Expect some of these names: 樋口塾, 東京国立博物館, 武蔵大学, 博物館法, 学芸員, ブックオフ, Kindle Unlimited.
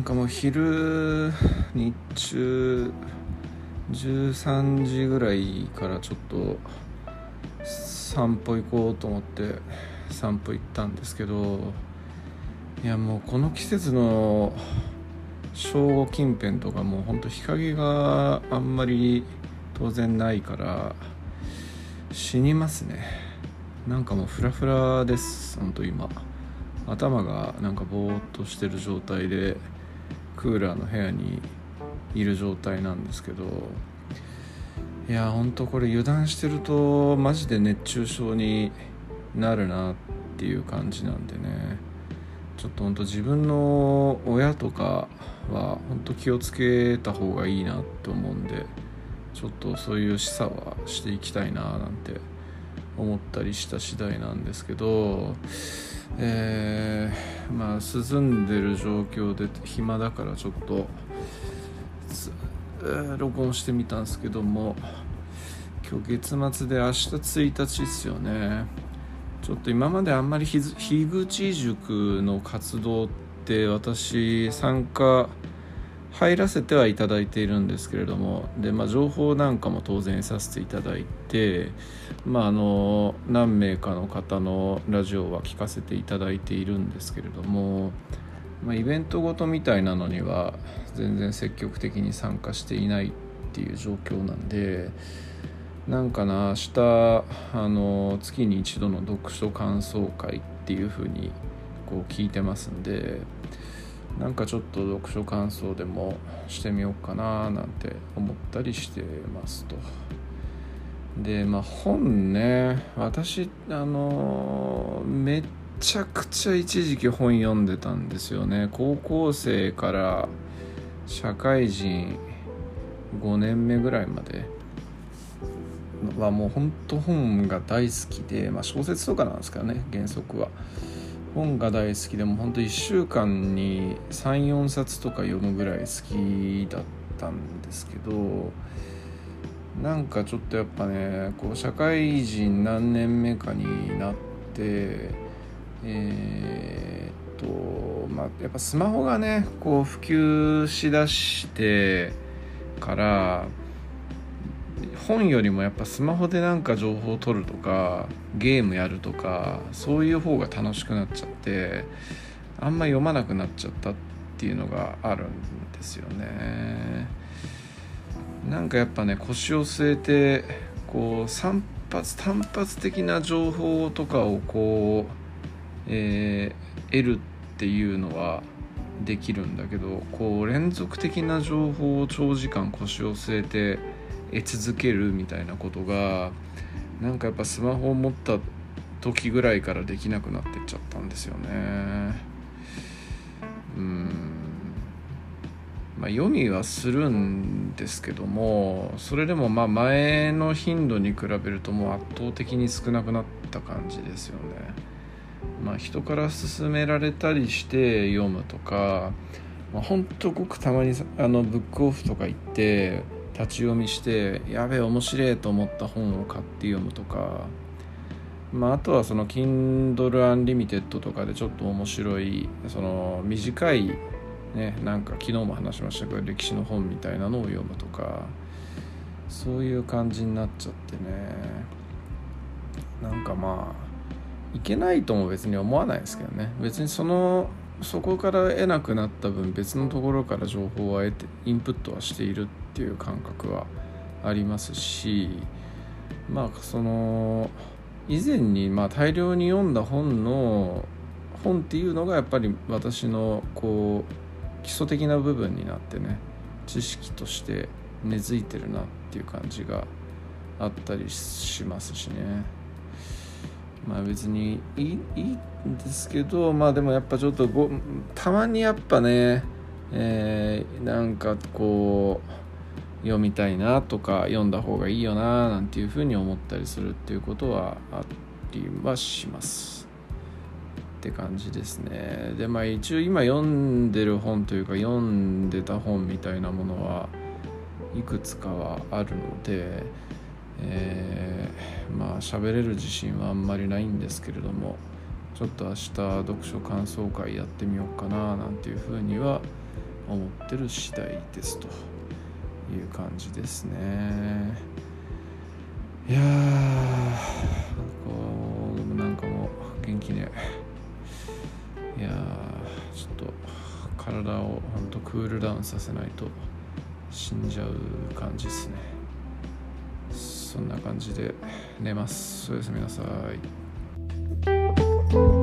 なんかもう日中13時ぐらいからちょっと散歩行こうと思って散歩行ったんですけど、いやもうこの季節の正午近辺とかもうほんと日陰があんまり当然ないから死にますね。なんかもうフラフラです。ほんと今頭がなんかぼーっとしてる状態でクーラーの部屋にいる状態なんですけど、いやほんとこれ油断してるとマジで熱中症になるなっていう感じなんでね、ちょっとほんと自分の親とかはほんと気をつけた方がいいなと思うんで、ちょっとそういう示唆はしていきたいななんて思ったりした次第なんですけど、まあ涼んでる状況で暇だからちょっと録音してみたんですけども、今日月末で明日1日ですよね。ちょっと今まであんまり樋口塾の活動って私参加入らせてはいただいているんですけれども、で、まあ、情報なんかも当然させていただいて、まあ、何名かの方のラジオは聞かせていただいているんですけれども、まあ、イベントごとみたいなのには全然積極的に参加していないっていう状況なんで、なんかな、明日月に一度の読書感想会っていう風にこう聞いてますんで、なんかちょっと読書感想でもしてみようかななんて思ったりしてますと。で、まあ本ね、私めっちゃくちゃ一時期本読んでたんですよね。高校生から社会人5年目ぐらいまではもう本当本が大好きで、まあ小説とかなんですからね、原則は本が大好きで、も本当1週間に 3,4 冊とか読むぐらい好きだったんですけど、なんかちょっとやっぱね、こう社会人何年目かになってまあやっぱスマホがねこう普及しだしてから本よりもやっぱスマホでなんか情報を取るとかゲームやるとかそういう方が楽しくなっちゃって、あんま読まなくなっちゃったっていうのがあるんですよね。なんかやっぱね、腰を据えてこう単発的な情報とかをこう、得るっていうのはできるんだけど、こう連続的な情報を長時間腰を据えて得続けるみたいなことが、なんかやっぱスマホを持った時ぐらいからできなくなってっちゃったんですよね。まあ、読みはするんですけども、それでもまあ前の頻度に比べるともう圧倒的に少なくなった感じですよね。まあ、人から勧められたりして読むとか、まあ、ほんとごくたまにブックオフとか行って立ち読みしてやべえ面白いと思った本を買って読むとか、まあ、あとはその Kindle Unlimited とかでちょっと面白いその短いね、なんか昨日も話しましたけど歴史の本みたいなのを読むとか、そういう感じになっちゃってね、なんかまあいけないとも別に思わないですけどね。別にそこから得なくなった分別のところから情報は得てインプットはしているっていう感覚はありますし、まあその以前にまあ大量に読んだ本っていうのがやっぱり私のこう基礎的な部分になってね、知識として根付いてるなっていう感じがあったりしますしね。まあ別にいいんですけど、まあでもやっぱちょっとたまにやっぱね、なんかこう読みたいなとか読んだ方がいいよななんていうふうに思ったりするっていうことはありはしますって感じですね。でまあ一応今読んでる本というか読んでた本みたいなものはいくつかはあるので、まあ喋れる自信はあんまりないんですけれども、ちょっと明日読書感想会やってみようかななんていうふうには思ってる次第ですという感じですね。いやー、こうでもなんかもう元気ね。いやー、ちょっと体をほんとクールダウンさせないと死んじゃう感じですね。そんな感じで寝ます。おやすみなさい。